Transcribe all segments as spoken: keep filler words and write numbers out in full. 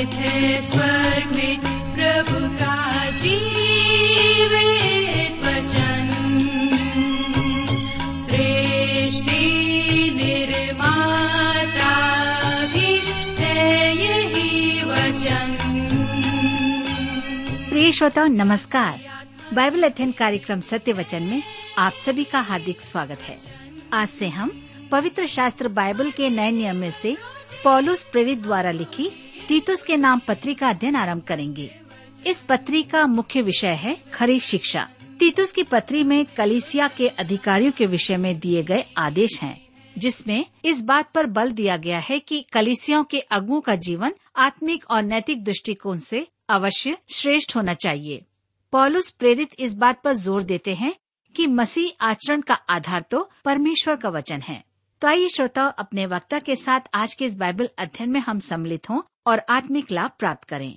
निहित है स्वर्ग में प्रभु का जीवित वचन। सृष्टि निर्माता भी है यही वचन। प्रिय श्रोताओं नमस्कार, बाइबल अध्ययन कार्यक्रम सत्य वचन में आप सभी का हार्दिक स्वागत है। आज से हम पवित्र शास्त्र बाइबल के नए नियम में से पौलुस प्रेरित द्वारा लिखी तीतुस के नाम पत्री का अध्ययन आरंभ करेंगे। इस पत्री का मुख्य विषय है खरी शिक्षा। तीतुस की पत्री में कलीसिया के अधिकारियों के विषय में दिए गए आदेश हैं, जिसमें इस बात पर बल दिया गया है कि कलीसियाओं के अगुओं का जीवन आत्मिक और नैतिक दृष्टिकोण से अवश्य श्रेष्ठ होना चाहिए। पौलुस प्रेरित इस बात पर जोर देते हैं कि मसीह आचरण का आधार तो परमेश्वर का वचन है। तो आइए श्रोताओं अपने वक्ता के साथ आज के इस बाइबल अध्ययन में हम सम्मिलित हों और आत्मिक लाभ प्राप्त करें।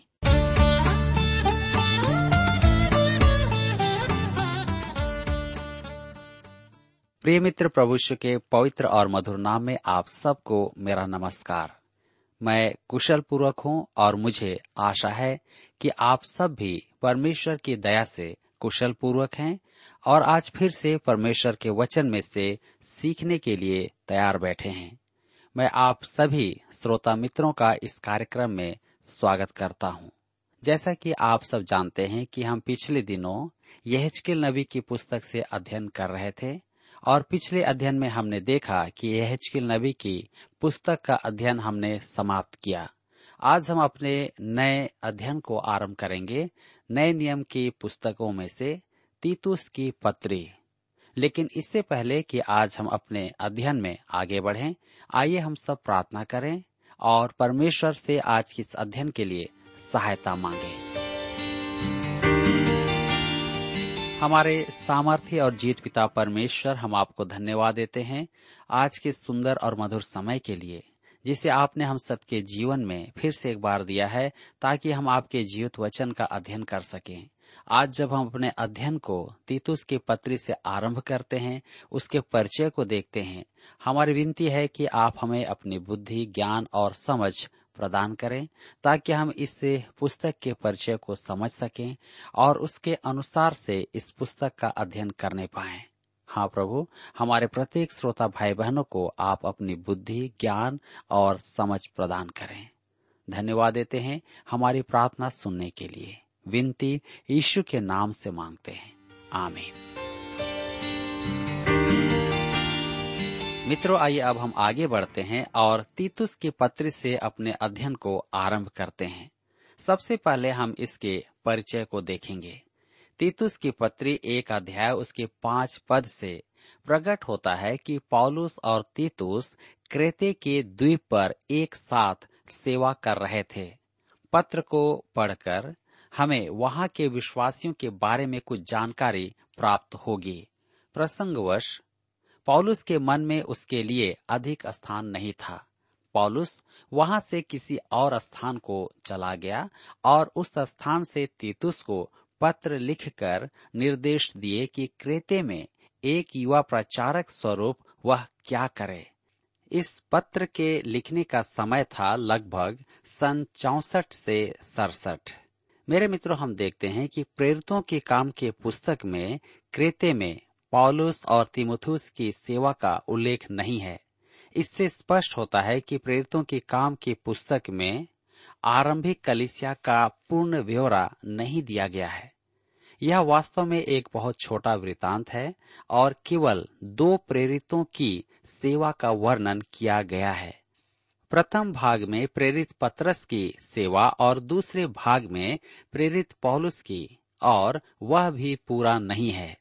प्रिय मित्र, प्रभु यीशु के पवित्र और मधुर नाम में आप सबको मेरा नमस्कार। मैं कुशल पूर्वक हूँ और मुझे आशा है कि आप सब भी परमेश्वर की दया से कुशल पूर्वक हैं और आज फिर से परमेश्वर के वचन में से सीखने के लिए तैयार बैठे हैं। मैं आप सभी श्रोता मित्रों का इस कार्यक्रम में स्वागत करता हूं। जैसा कि आप सब जानते हैं कि हम पिछले दिनों यहेजकेल नबी की पुस्तक से अध्ययन कर रहे थे और पिछले अध्ययन में हमने देखा कि यहेजकेल नबी की पुस्तक का अध्ययन हमने समाप्त किया। आज हम अपने नए अध्ययन को आरंभ करेंगे नए नियम की पुस्तकों में से तीतुस की पत्री। लेकिन इससे पहले कि आज हम अपने अध्ययन में आगे बढ़ें, आइए हम सब प्रार्थना करें और परमेश्वर से आज के इस अध्ययन के लिए सहायता मांगें। हमारे सामर्थ्य और जीत पिता परमेश्वर, हम आपको धन्यवाद देते हैं आज के सुंदर और मधुर समय के लिए, जिसे आपने हम सबके जीवन में फिर से एक बार दिया है ताकि हम आपके जीवित वचन का अध्ययन कर सकें। आज जब हम अपने अध्ययन को तीतुस के पत्री से आरंभ करते हैं, उसके परिचय को देखते हैं, हमारी विनती है कि आप हमें अपनी बुद्धि, ज्ञान और समझ प्रदान करें ताकि हम इस पुस्तक के परिचय को समझ सकें और उसके अनुसार से इस पुस्तक का अध्ययन करने पाएं। हाँ प्रभु, हमारे प्रत्येक श्रोता भाई बहनों को आप अपनी बुद्धि, ज्ञान और समझ प्रदान करें। धन्यवाद देते हैं हमारी प्रार्थना सुनने के लिए। विनती यीशु के नाम से मांगते हैं, आमीन। मित्रों, आइए अब हम आगे बढ़ते हैं और तीतुस के पत्र से अपने अध्ययन को आरंभ करते हैं। सबसे पहले हम इसके परिचय को देखेंगे। तीतुस की पत्री एक अध्याय उसके पांच पद से प्रकट होता है कि पौलुस और तीतुस क्रेते के द्वीप पर एक साथ सेवा कर रहे थे। पत्र को पढ़कर हमें वहां के विश्वासियों के बारे में कुछ जानकारी प्राप्त होगी। प्रसंगवश पौलुस के मन में उसके लिए अधिक स्थान नहीं था। पौलुस वहां से किसी और स्थान को चला गया और उस स्थान से तीतुस को पत्र लिखकर निर्देश दिए कि क्रेते में एक युवा प्रचारक स्वरूप वह क्या करे। इस पत्र के लिखने का समय था लगभग सन चौसठ से सड़सठ। मेरे मित्रों, हम देखते हैं कि प्रेरितों के काम के पुस्तक में क्रेते में पौलुस और तीमुथियुस की सेवा का उल्लेख नहीं है। इससे स्पष्ट होता है कि प्रेरितों के काम की पुस्तक में आरंभिक कलीसिया का पूर्ण ब्यौरा नहीं दिया गया है। यह वास्तव में एक बहुत छोटा वृतांत है और केवल दो प्रेरितों की सेवा का वर्णन किया गया है। प्रथम भाग में प्रेरित पतरस की सेवा और दूसरे भाग में प्रेरित पौलुस की, और वह भी पूरा नहीं है।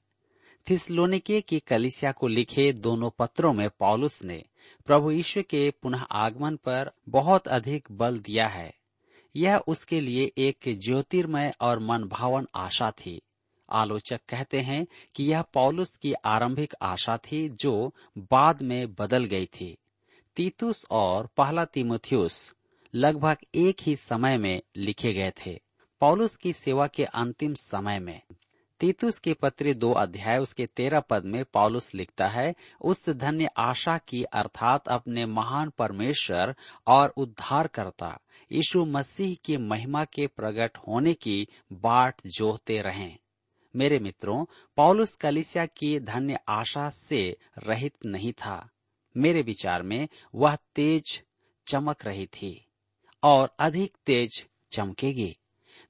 थिस्सलुनीके की कलीसिया को लिखे दोनों पत्रों में पौलुस ने प्रभु यीशु के पुनः आगमन पर बहुत अधिक बल दिया है। यह उसके लिए एक ज्योतिर्मय और मनभावन आशा थी। आलोचक कहते हैं कि यह पौलुस की आरंभिक आशा थी जो बाद में बदल गई थी। तीतुस और पहला तीमुथियुस लगभग एक ही समय में लिखे गए थे। पौलुस की सेवा के अंतिम समय में तीतुस के पत्री दो अध्याय उसके तेरह पद में पौलुस लिखता है, उस धन्य आशा की अर्थात अपने महान परमेश्वर और उद्धारकर्ता यीशु मसीह की महिमा के प्रकट होने की बाट जोहते रहें। मेरे मित्रों, पौलुस कलीसिया की धन्य आशा से रहित नहीं था। मेरे विचार में वह तेज चमक रही थी और अधिक तेज चमकेगी।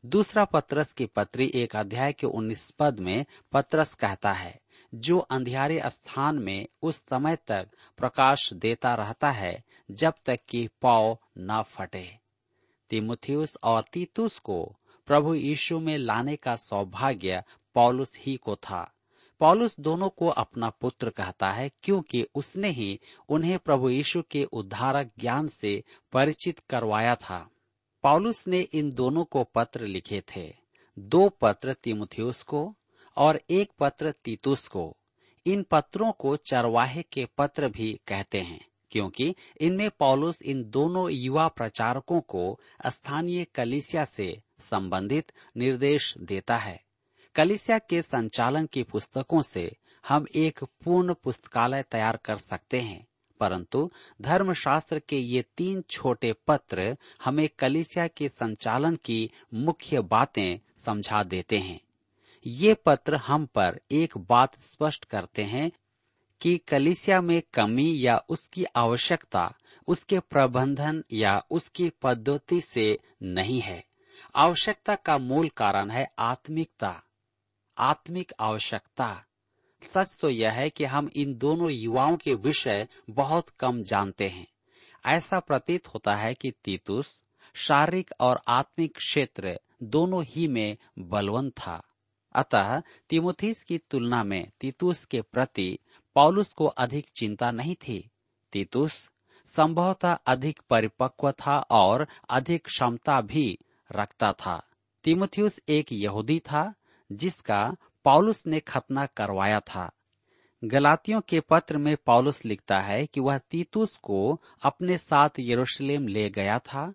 दूसरा पत्रस की पत्री एक अध्याय के उन्नीस पद में पत्रस कहता है, जो अंधियारे स्थान में उस समय तक प्रकाश देता रहता है जब तक कि पाँव न फटे। तीमुथियुस और तीतुस को प्रभु यीशु में लाने का सौभाग्य पौलुस ही को था। पौलुस दोनों को अपना पुत्र कहता है, क्योंकि उसने ही उन्हें प्रभु यीशु के उद्धारक ज्ञान से परिचित करवाया था। पौलुस ने इन दोनों को पत्र लिखे थे, दो पत्र तीमुथियुस को और एक पत्र तीतुस को। इन पत्रों को चरवाहे के पत्र भी कहते हैं, क्योंकि इनमें पौलुस इन दोनों युवा प्रचारकों को स्थानीय कलीसिया से संबंधित निर्देश देता है। कलीसिया के संचालन की पुस्तकों से हम एक पूर्ण पुस्तकालय तैयार कर सकते हैं, परंतु धर्मशास्त्र के ये तीन छोटे पत्र हमें कलीसिया के संचालन की मुख्य बातें समझा देते हैं। ये पत्र हम पर एक बात स्पष्ट करते हैं कि कलीसिया में कमी या उसकी आवश्यकता उसके प्रबंधन या उसकी पद्धति से नहीं है। आवश्यकता का मूल कारण है आत्मिकता, आत्मिक आवश्यकता। सच तो यह है कि हम इन दोनों युवाओं के विषय बहुत कम जानते हैं। ऐसा प्रतीत होता है कि तीतुस शारीरिक और आत्मिक क्षेत्र दोनों ही में बलवंत था, अतः तीमुथियुस की तुलना में तीतुस के प्रति पौलुस को अधिक चिंता नहीं थी। तीतुस संभवतः अधिक परिपक्व था और अधिक क्षमता भी रखता था। तीमुथियुस एक यहूदी था जिसका पौलुस ने खतना करवाया था। गलातियों के पत्र में पौलुस लिखता है कि वह तीतुस को अपने साथ यरूशलेम ले गया था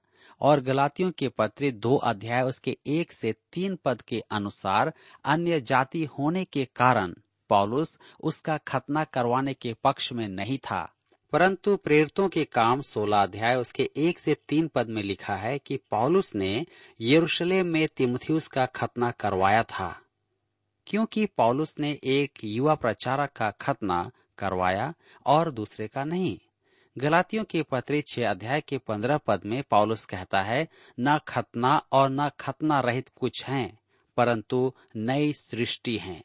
और गलातियों के पत्र दो अध्याय उसके एक से तीन पद के अनुसार अन्य जाति होने के कारण पौलुस उसका खतना करवाने के पक्ष में नहीं था। परंतु प्रेरितों के काम सोलह अध्याय उसके एक से तीन पद में लिखा है कि पौलुस ने यरूशलेम में तीमुथियुस का खतना करवाया था। क्योंकि पौलुस ने एक युवा प्रचारक का खतना करवाया और दूसरे का नहीं। गलातियों के पत्री छह अध्याय के पंद्रह पद में पौलुस कहता है, न खतना और न खतना रहित कुछ हैं, परंतु नई सृष्टि हैं।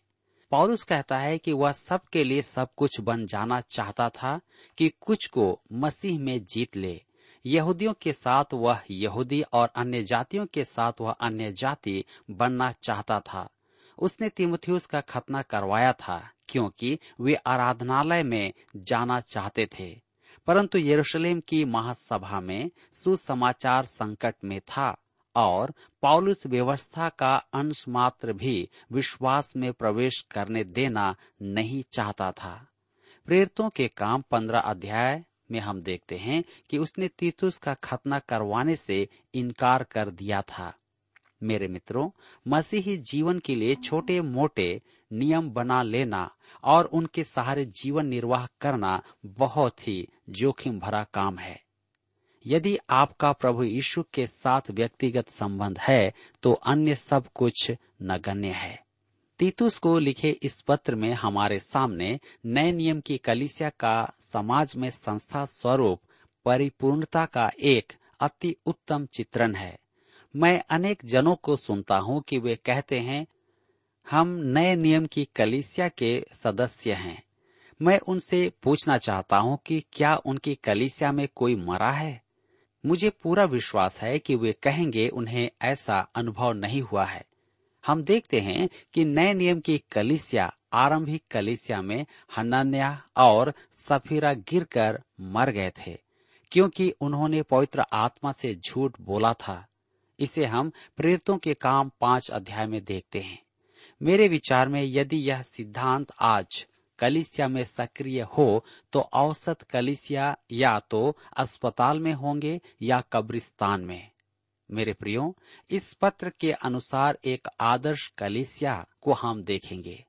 पौलुस कहता है कि वह सबके लिए सब कुछ बन जाना चाहता था कि कुछ को मसीह में जीत ले। यहूदियों के साथ वह यहूदी और अन्य जातियों के साथ वह अन्य जाति बनना चाहता था। उसने तीमुथियुस का खतना करवाया था क्योंकि वे आराधनालय में जाना चाहते थे, परंतु यरूशलेम की महासभा में सुसमाचार संकट में था और पौलुस व्यवस्था का अंश मात्र भी विश्वास में प्रवेश करने देना नहीं चाहता था। प्रेरितों के काम पंद्रह अध्याय में हम देखते हैं कि उसने तीतुस का खतना करवाने से इनकार कर दिया था। मेरे मित्रों, मसीही जीवन के लिए छोटे मोटे नियम बना लेना और उनके सहारे जीवन निर्वाह करना बहुत ही जोखिम भरा काम है। यदि आपका प्रभु यीशु के साथ व्यक्तिगत संबंध है तो अन्य सब कुछ नगण्य है। तीतुस को लिखे इस पत्र में हमारे सामने नए नियम की कलीसिया का समाज में संस्था स्वरूप परिपूर्णता का एक अति उत्तम चित्रण है। मैं अनेक जनों को सुनता हूँ कि वे कहते हैं, हम नए नियम की कलीसिया के सदस्य हैं। मैं उनसे पूछना चाहता हूँ कि क्या उनकी कलीसिया में कोई मरा है? मुझे पूरा विश्वास है कि वे कहेंगे उन्हें ऐसा अनुभव नहीं हुआ है। हम देखते हैं कि नए नियम की कलीसिया आरंभिक कलीसिया में हनन्याह और सफीरा गिरकर मर गए थे क्योंकि उन्होंने पवित्र आत्मा से झूठ बोला था। इसे हम प्रेरितों के काम पांच अध्याय में देखते हैं। मेरे विचार में यदि यह सिद्धांत आज कलीसिया में सक्रिय हो तो औसत कलीसिया या तो अस्पताल में होंगे या कब्रिस्तान में। मेरे प्रियो, इस पत्र के अनुसार एक आदर्श कलीसिया को हम देखेंगे।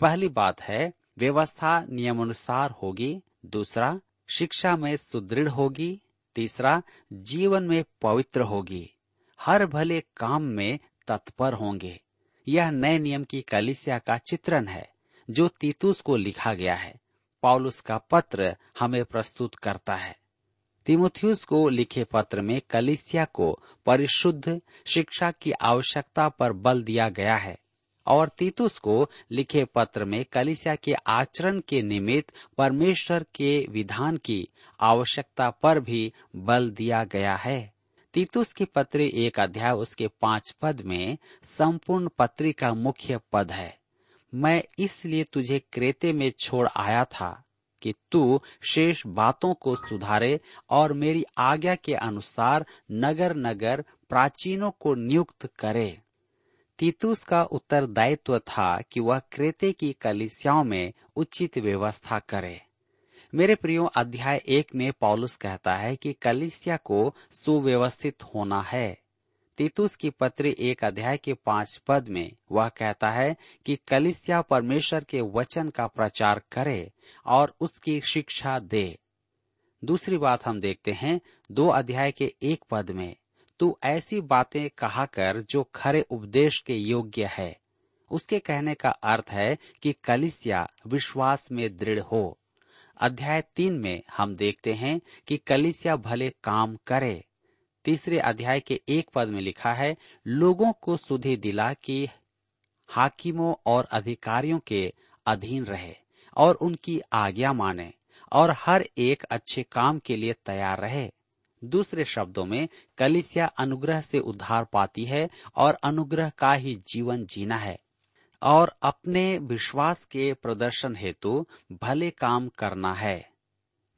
पहली बात है व्यवस्था नियमानुसार होगी, दूसरा शिक्षा में सुदृढ़ होगी, तीसरा जीवन में पवित्र होगी, हर भले काम में तत्पर होंगे। यह नए नियम की कलीसिया का चित्रण है जो तीतुस को लिखा गया है। पौलुस का पत्र हमें प्रस्तुत करता है। तीमुथियुस को लिखे पत्र में कलीसिया को परिशुद्ध शिक्षा की आवश्यकता पर बल दिया गया है और तीतुस को लिखे पत्र में कलीसिया के आचरण के निमित्त परमेश्वर के विधान की आवश्यकता पर भी बल दिया गया है। तीतुस की पत्री एक अध्याय उसके पांच पद में संपूर्ण पत्री का मुख्य पद है। मैं इसलिए तुझे क्रेते में छोड़ आया था कि तू शेष बातों को सुधारे और मेरी आज्ञा के अनुसार नगर नगर प्राचीनों को नियुक्त करे। तीतुस का उत्तरदायित्व था कि वह क्रेते की कलीसियाओं में उचित व्यवस्था करे। मेरे प्रियो, अध्याय एक में पौलुस कहता है कि कलीसिया को सुव्यवस्थित होना है। तीतुस की पत्री एक अध्याय के पांच पद में वह कहता है कि कलीसिया परमेश्वर के वचन का प्रचार करे और उसकी शिक्षा दे। दूसरी बात हम देखते हैं दो अध्याय के एक पद में, तू ऐसी बातें कहा कर जो खरे उपदेश के योग्य है। उसके कहने का अर्थ है कि कलीसिया विश्वास में दृढ़ हो। अध्याय तीन में हम देखते हैं कि कलीसिया भले काम करे। तीसरे अध्याय के एक पद में लिखा है, लोगों को सुधि दिला कि हाकिमों और अधिकारियों के अधीन रहे और उनकी आज्ञा माने और हर एक अच्छे काम के लिए तैयार रहे। दूसरे शब्दों में कलीसिया अनुग्रह से उद्धार पाती है और अनुग्रह का ही जीवन जीना है और अपने विश्वास के प्रदर्शन हेतु भले काम करना है।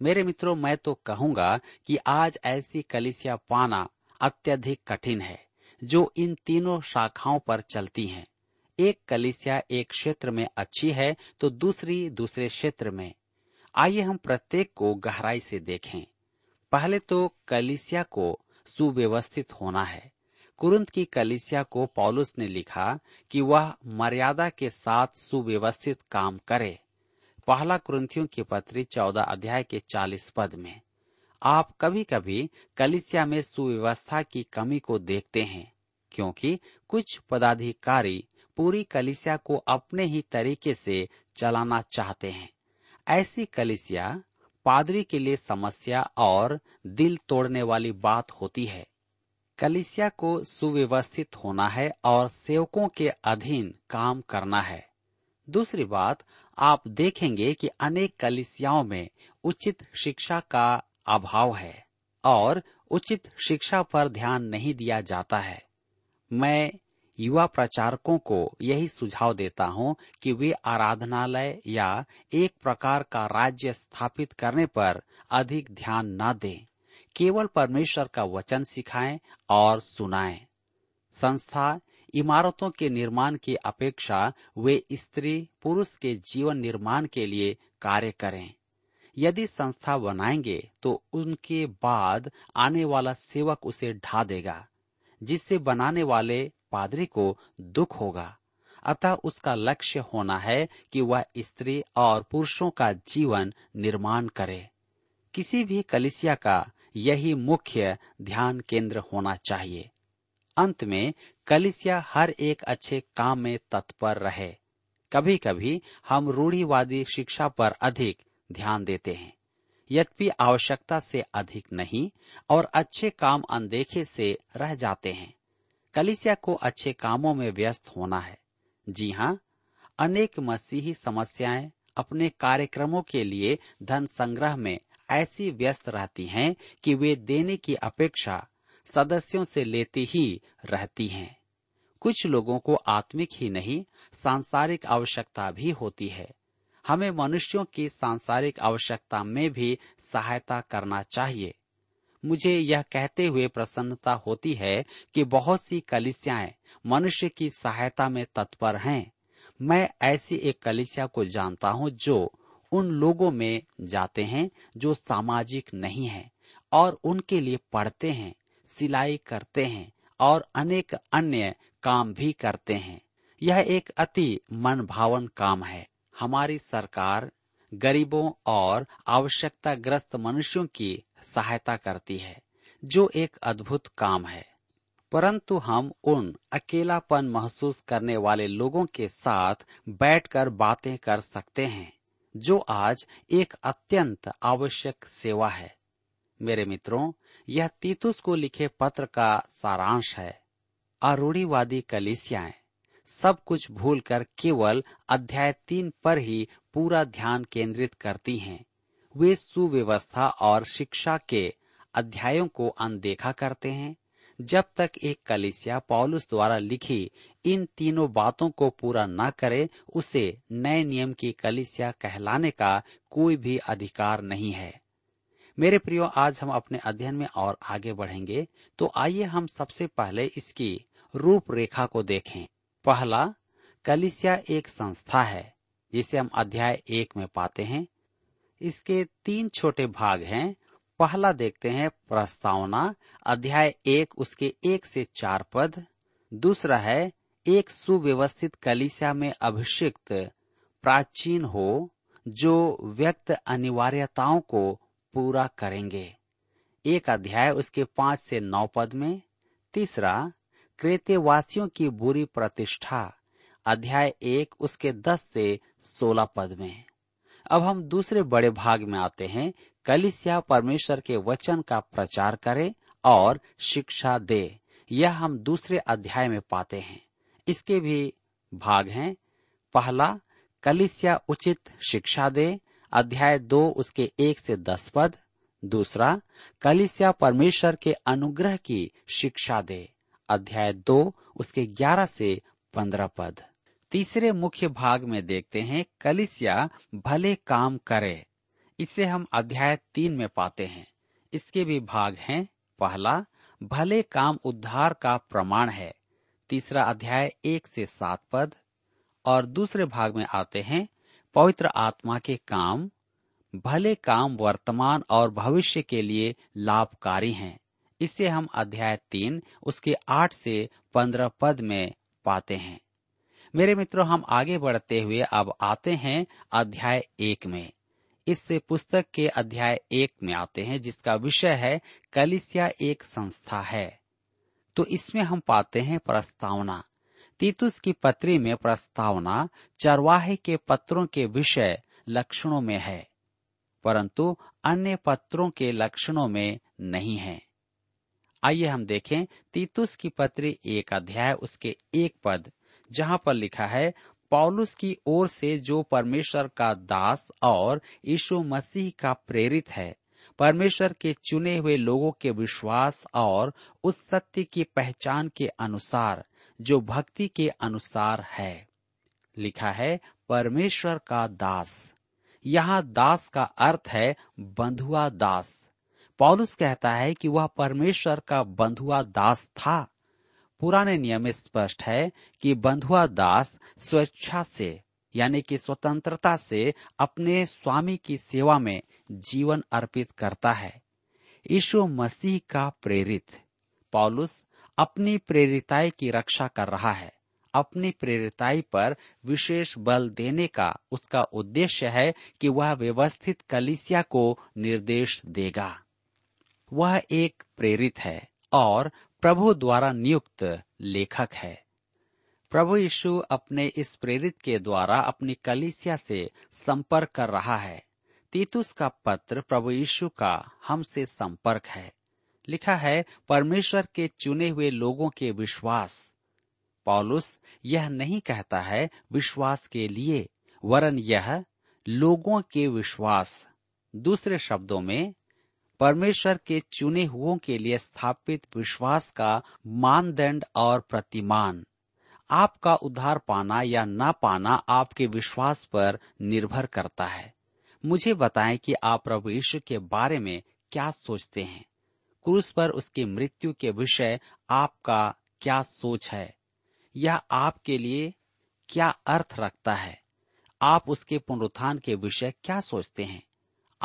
मेरे मित्रों, मैं तो कहूंगा कि आज ऐसी कलीसिया पाना अत्यधिक कठिन है जो इन तीनों शाखाओं पर चलती हैं। एक कलीसिया एक क्षेत्र में अच्छी है तो दूसरी दूसरे क्षेत्र में। आइए हम प्रत्येक को गहराई से देखें। पहले तो कलीसिया को सुव्यवस्थित होना है। कुरिन्थ की कलीसिया को पौलुस ने लिखा कि वह मर्यादा के साथ सुव्यवस्थित काम करे। पहला कुरिन्थियों की पत्री चौदह अध्याय के चालीस पद में। आप कभी कभी कलीसिया में सुव्यवस्था की कमी को देखते हैं क्योंकि कुछ पदाधिकारी पूरी कलीसिया को अपने ही तरीके से चलाना चाहते हैं। ऐसी कलीसिया पादरी के लिए समस्या और दिल तोड़ने वाली बात होती है। कलीसिया को सुव्यवस्थित होना है और सेवकों के अधीन काम करना है। दूसरी बात, आप देखेंगे कि अनेक कलीसियाओं में उचित शिक्षा का अभाव है और उचित शिक्षा पर ध्यान नहीं दिया जाता है। मैं युवा प्रचारकों को यही सुझाव देता हूं कि वे आराधनालय या एक प्रकार का राज्य स्थापित करने पर अधिक ध्यान न दें, केवल परमेश्वर का वचन सिखाएं और सुनाएं। संस्था इमारतों के निर्माण की अपेक्षा वे स्त्री पुरुष के जीवन निर्माण के लिए कार्य करें। यदि संस्था बनाएंगे तो उनके बाद आने वाला सेवक उसे ढा देगा, जिससे बनाने वाले पादरी को दुख होगा। अतः उसका लक्ष्य होना है कि वह स्त्री और पुरुषों का जीवन निर्माण करे। किसी भी कलीसिया का यही मुख्य ध्यान केंद्र होना चाहिए। अंत में कलीसिया हर एक अच्छे काम में तत्पर रहे। कभी कभी हम रूढ़िवादी शिक्षा पर अधिक ध्यान देते हैं, यद्यपि आवश्यकता से अधिक नहीं, और अच्छे काम अनदेखे से रह जाते हैं। कलीसिया को अच्छे कामों में व्यस्त होना है। जी हाँ, अनेक मसीही समस्याएं अपने कार्यक्रमों के लिए धन संग्रह में ऐसी व्यस्त रहती हैं कि वे देने की अपेक्षा सदस्यों से लेती ही रहती हैं। कुछ लोगों को आत्मिक ही नहीं सांसारिक आवश्यकता भी होती है। हमें मनुष्यों की सांसारिक आवश्यकता में भी सहायता करना चाहिए। मुझे यह कहते हुए प्रसन्नता होती है कि बहुत सी कलीसियाएं मनुष्य की सहायता में तत्पर हैं। मैं ऐसी एक कलीसिया को जानता हूं जो उन लोगों में जाते हैं जो सामाजिक नहीं हैं और उनके लिए पढ़ते हैं, सिलाई करते हैं और अनेक अन्य काम भी करते हैं। यह एक अति मनभावन काम है। हमारी सरकार गरीबों और आवश्यकता ग्रस्त मनुष्यों की सहायता करती है, जो एक अद्भुत काम है। परंतु हम उन अकेलापन महसूस करने वाले लोगों के साथ बैठकर बातें कर सकते हैं, जो आज एक अत्यंत आवश्यक सेवा है। मेरे मित्रों, यह तीतुस को लिखे पत्र का सारांश है। आरूढ़ीवादी कलीसियाएं सब कुछ भूलकर केवल अध्याय तीन पर ही पूरा ध्यान केंद्रित करती हैं। वे सुव्यवस्था और शिक्षा के अध्यायों को अनदेखा करते हैं, जब तक एक कलीसिया पौलुस द्वारा लिखी इन तीनों बातों को पूरा न करे, उसे नए नियम की कलीसिया कहलाने का कोई भी अधिकार नहीं है। मेरे प्रियो, आज हम अपने अध्ययन में और आगे बढ़ेंगे, तो आइए हम सबसे पहले इसकी रूपरेखा को देखें। पहला, कलीसिया एक संस्था है, जिसे हम अध्याय एक में पाते हैं। इसके तीन छोटे भाग हैं। पहला देखते हैं प्रस्तावना, अध्याय एक उसके एक से चार पद। दूसरा है एक सुव्यवस्थित कलीसिया में अभिषिक्त प्राचीन हो, जो व्यक्त अनिवार्यताओं को पूरा करेंगे, एक अध्याय उसके पांच से नौ पद में। तीसरा, क्रेतेवासियों की बुरी प्रतिष्ठा, अध्याय एक उसके दस से सोलह पद में। अब हम दूसरे बड़े भाग में आते हैं। कलीसिया परमेश्वर के वचन का प्रचार करे और शिक्षा दे, यह हम दूसरे अध्याय में पाते हैं। इसके भी भाग हैं। पहला, कलीसिया उचित शिक्षा दे, अध्याय दो उसके एक से दस पद। दूसरा, कलीसिया परमेश्वर के अनुग्रह की शिक्षा दे, अध्याय दो उसके ग्यारह से पंद्रह पद। तीसरे मुख्य भाग में देखते हैं कलीसिया भले काम करे, इसे हम अध्याय तीन में पाते हैं। इसके भी भाग हैं। पहला, भले काम उद्धार का प्रमाण है, तीसरा अध्याय एक से सात पद। और दूसरे भाग में आते हैं पवित्र आत्मा के काम, भले काम वर्तमान और भविष्य के लिए लाभकारी हैं, इसे हम अध्याय तीन उसके आठ से पंद्रह पद में पाते हैं। मेरे मित्रों, हम आगे बढ़ते हुए अब आते हैं अध्याय एक में। इससे पुस्तक के अध्याय एक में आते हैं, जिसका विषय है कलीसिया एक संस्था है। तो इसमें हम पाते हैं प्रस्तावना। तीतुस की पत्री में प्रस्तावना चरवाहे के पत्रों के विषय लक्षणों में है, परंतु अन्य पत्रों के लक्षणों में नहीं है। आइए हम देखें तीतुस की पत्री एक अध्याय उसके एक पद, जहां पर लिखा है, पौलुस की ओर से जो परमेश्वर का दास और यीशु मसीह का प्रेरित है, परमेश्वर के चुने हुए लोगों के विश्वास और उस सत्य की पहचान के अनुसार जो भक्ति के अनुसार है। लिखा है परमेश्वर का दास। यहाँ दास का अर्थ है बंधुआ दास। पौलुस कहता है कि वह परमेश्वर का बंधुआ दास था। पुराने नियम में स्पष्ट है कि बंधुआ दास स्वेच्छा से, यानी कि स्वतंत्रता से, अपने स्वामी की सेवा में जीवन अर्पित करता है। यीशु मसीह का प्रेरित, पौलुस अपनी प्रेरिताई की रक्षा कर रहा है। अपनी प्रेरिताई पर विशेष बल देने का उसका उद्देश्य है कि वह व्यवस्थित कलीसिया को निर्देश देगा। वह एक प्रेरित है और प्रभु द्वारा नियुक्त लेखक है। प्रभु यीशु अपने इस प्रेरित के द्वारा अपनी कलीसिया से संपर्क कर रहा है। तीतुस का पत्र प्रभु यीशु का हमसे संपर्क है। लिखा है परमेश्वर के चुने हुए लोगों के विश्वास। पौलुस यह नहीं कहता है विश्वास के लिए, वरन यह लोगों के विश्वास। दूसरे शब्दों में, परमेश्वर के चुने हुओं के लिए स्थापित विश्वास का मानदंड और प्रतिमान। आपका उद्धार पाना या न पाना आपके विश्वास पर निर्भर करता है। मुझे बताएं कि आप प्रभु यीशु के बारे में क्या सोचते हैं। क्रूस पर उसकी मृत्यु के विषय आपका क्या सोच है? यह आपके लिए क्या अर्थ रखता है? आप उसके पुनरुत्थान के विषय क्या सोचते हैं?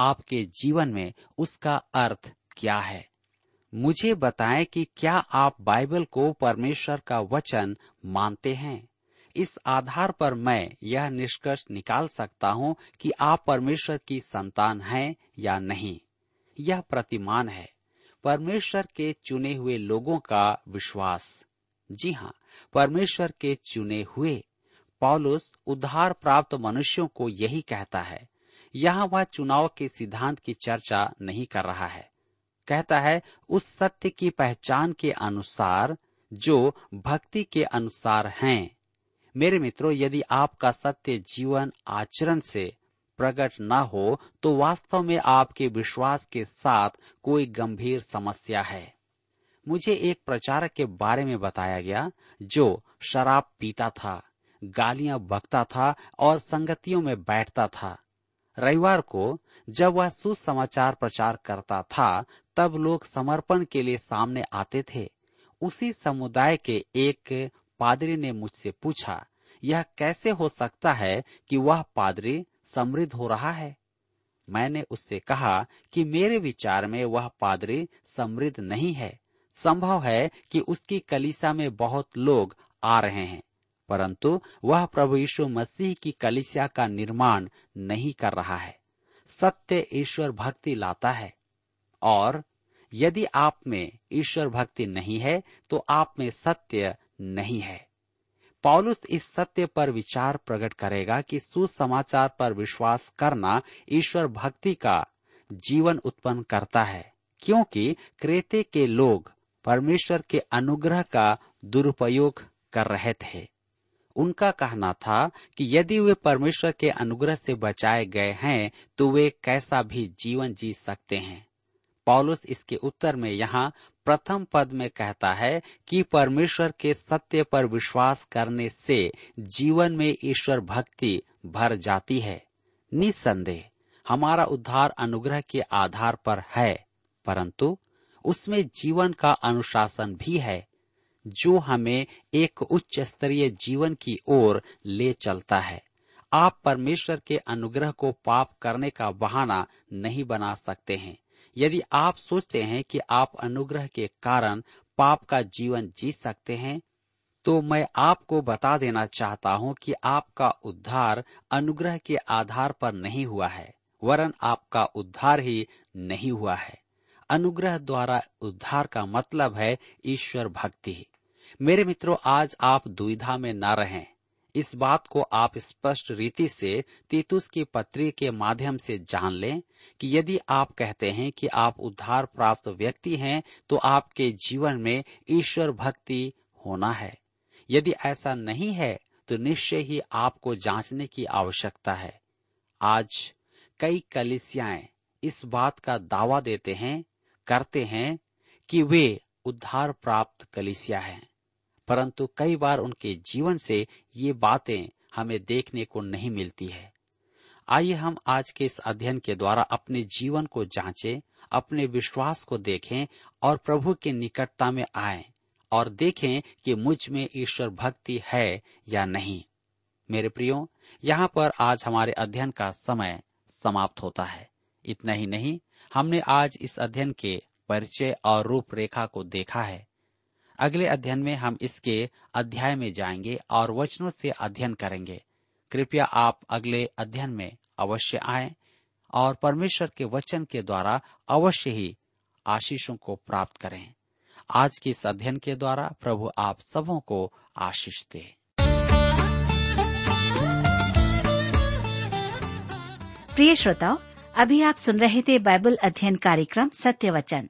आपके जीवन में उसका अर्थ क्या है? मुझे बताएं कि क्या आप बाइबल को परमेश्वर का वचन मानते हैं। इस आधार पर मैं यह निष्कर्ष निकाल सकता हूँ कि आप परमेश्वर की संतान हैं या नहीं। यह प्रतिमान है, परमेश्वर के चुने हुए लोगों का विश्वास। जी हाँ, परमेश्वर के चुने हुए। पौलुस उद्धार प्राप्त मनुष्यों को यही कहता है। यहाँ वह चुनाव के सिद्धांत की चर्चा नहीं कर रहा है। कहता है उस सत्य की पहचान के अनुसार जो भक्ति के अनुसार हैं। मेरे मित्रों, यदि आपका सत्य जीवन आचरण से प्रकट न हो तो वास्तव में आपके विश्वास के साथ कोई गंभीर समस्या है। मुझे एक प्रचारक के बारे में बताया गया जो शराब पीता था, गालियां बकता था और संगतियों में बैठता था। रविवार को जब वह सुसमाचार प्रचार करता था तब लोग समर्पण के लिए सामने आते थे। उसी समुदाय के एक पादरी ने मुझसे पूछा, यह कैसे हो सकता है कि वह पादरी समृद्ध हो रहा है। मैंने उससे कहा कि मेरे विचार में वह पादरी समृद्ध नहीं है। संभव है कि उसकी कलीसिया में बहुत लोग आ रहे हैं, परंतु वह प्रभु यीशु मसीह की कलीसिया का निर्माण नहीं कर रहा है। सत्य ईश्वर भक्ति लाता है, और यदि आप में ईश्वर भक्ति नहीं है तो आप में सत्य नहीं है। पौलुस इस सत्य पर विचार प्रकट करेगा कि सुसमाचार पर विश्वास करना ईश्वर भक्ति का जीवन उत्पन्न करता है, क्योंकि क्रेते के लोग परमेश्वर के अनुग्रह का दुरुपयोग कर रहे थे। उनका कहना था कि यदि वे परमेश्वर के अनुग्रह से बचाए गए हैं तो वे कैसा भी जीवन जी सकते हैं। पौलुस इसके उत्तर में यहाँ प्रथम पद में कहता है कि परमेश्वर के सत्य पर विश्वास करने से जीवन में ईश्वर भक्ति भर जाती है। निसंदेह हमारा उद्धार अनुग्रह के आधार पर है, परंतु उसमें जीवन का अनुशासन भी है जो हमें एक उच्च स्तरीय जीवन की ओर ले चलता है। आप परमेश्वर के अनुग्रह को पाप करने का बहाना नहीं बना सकते हैं। यदि आप सोचते हैं कि आप अनुग्रह के कारण पाप का जीवन जी सकते हैं तो मैं आपको बता देना चाहता हूं कि आपका उद्धार अनुग्रह के आधार पर नहीं हुआ है, वरन आपका उद्धार ही नहीं हुआ है। अनुग्रह द्वारा उद्धार का मतलब है ईश्वर भक्ति। मेरे मित्रों, आज आप दुविधा में न रहें। इस बात को आप स्पष्ट रीति से तीतुस की पत्री के माध्यम से जान लें कि यदि आप कहते हैं कि आप उद्धार प्राप्त व्यक्ति हैं तो आपके जीवन में ईश्वर भक्ति होना है। यदि ऐसा नहीं है तो निश्चय ही आपको जांचने की आवश्यकता है। आज कई कलीसियाएं इस बात का दावा देते हैं, करते हैं कि वे उद्धार प्राप्त कलीसिया हैं, परंतु कई बार उनके जीवन से ये बातें हमें देखने को नहीं मिलती है। आइए हम आज के इस अध्ययन के द्वारा अपने जीवन को जांचें, अपने विश्वास को देखें और प्रभु की निकटता में आएं और देखें कि मुझ में ईश्वर भक्ति है या नहीं। मेरे प्रियो, यहाँ पर आज हमारे अध्ययन का समय समाप्त होता है। इतना ही नहीं, हमने आज इस अध्ययन के परिचय और रूपरेखा को देखा है। अगले अध्ययन में हम इसके अध्याय में जाएंगे और वचनों से अध्ययन करेंगे। कृपया आप अगले अध्ययन में अवश्य आएं और परमेश्वर के वचन के द्वारा अवश्य ही आशीषों को प्राप्त करें। आज के इस अध्ययन के द्वारा प्रभु आप सबों को आशीष दे। प्रिय श्रोताओ, अभी आप सुन रहे थे बाइबल अध्ययन कार्यक्रम सत्य वचन।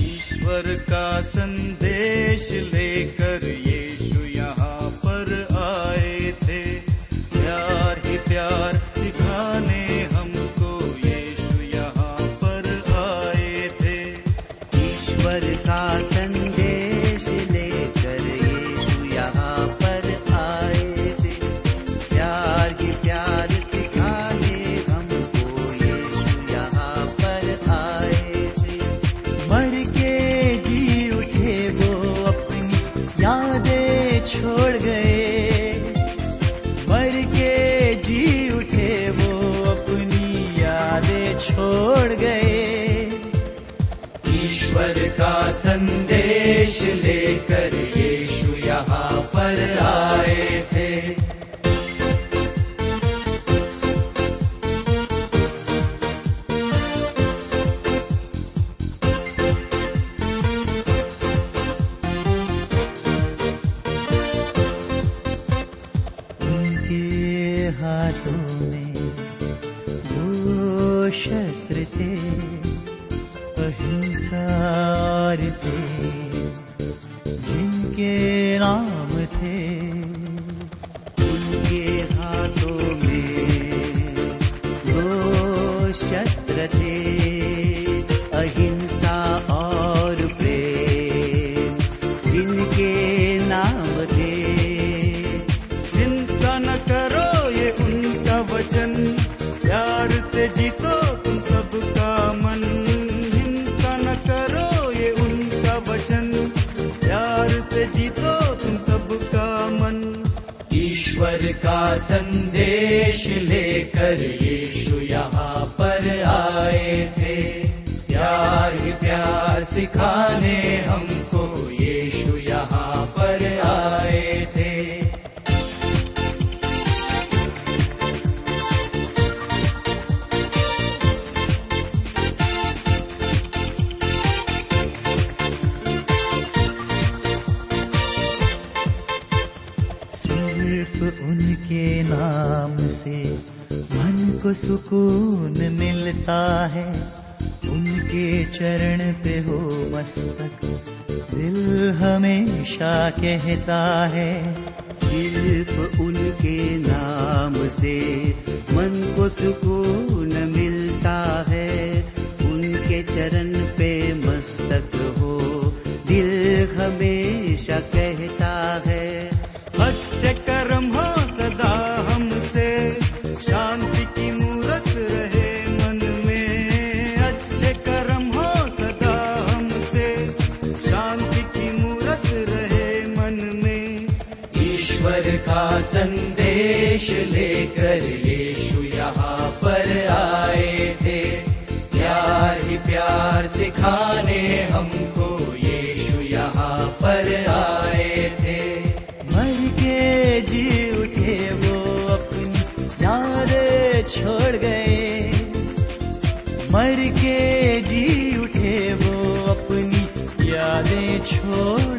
ईश्वर का संदेश लेकर यीशु यहाँ पर आए थे, प्यार ही प्यार सिखाने हमको यीशु यहाँ पर आए थे। ईश्वर का संदेश लेकर यीशु यहाँ पर आए थे, प्यार ही प्यार सिखाने हमको यीशु यहाँ पर आए थे। मर के यादें छोड़ गए, मर के जी उठे वो अपनी यादें छोड़ गए। ईश्वर का संदेश लेकर यीशु यहाँ पर आए थे। का संदेश लेकर यीशु यहाँ पर आए थे, प्यार ही प्यार सिखाने हमको यीशु यहाँ पर आए थे। उनके नाम से मन को सुकून मिलता है, उनके चरण पे हो मस्तक दिल हमेशा कहता है। सिर्फ उनके नाम से मन को सुकून मिलता है, उनके चरण पे मस्तक हो दिल हमेशा कहता है। अच्छे कर्म हो सदा हमसे, शांति की मूरत रहे मन में। अच्छे कर्म हो सदा हमसे, शांति की मूरत रहे मन में। ईश्वर का संदेश लेकर यीशु यहाँ पर आए थे, प्यार ही प्यार सिखाने हमको यीशु यहाँ पर आए थे। जी उठे वो अपनी यादें छोड़ गए, मर के जी उठे वो अपनी यादें छोड़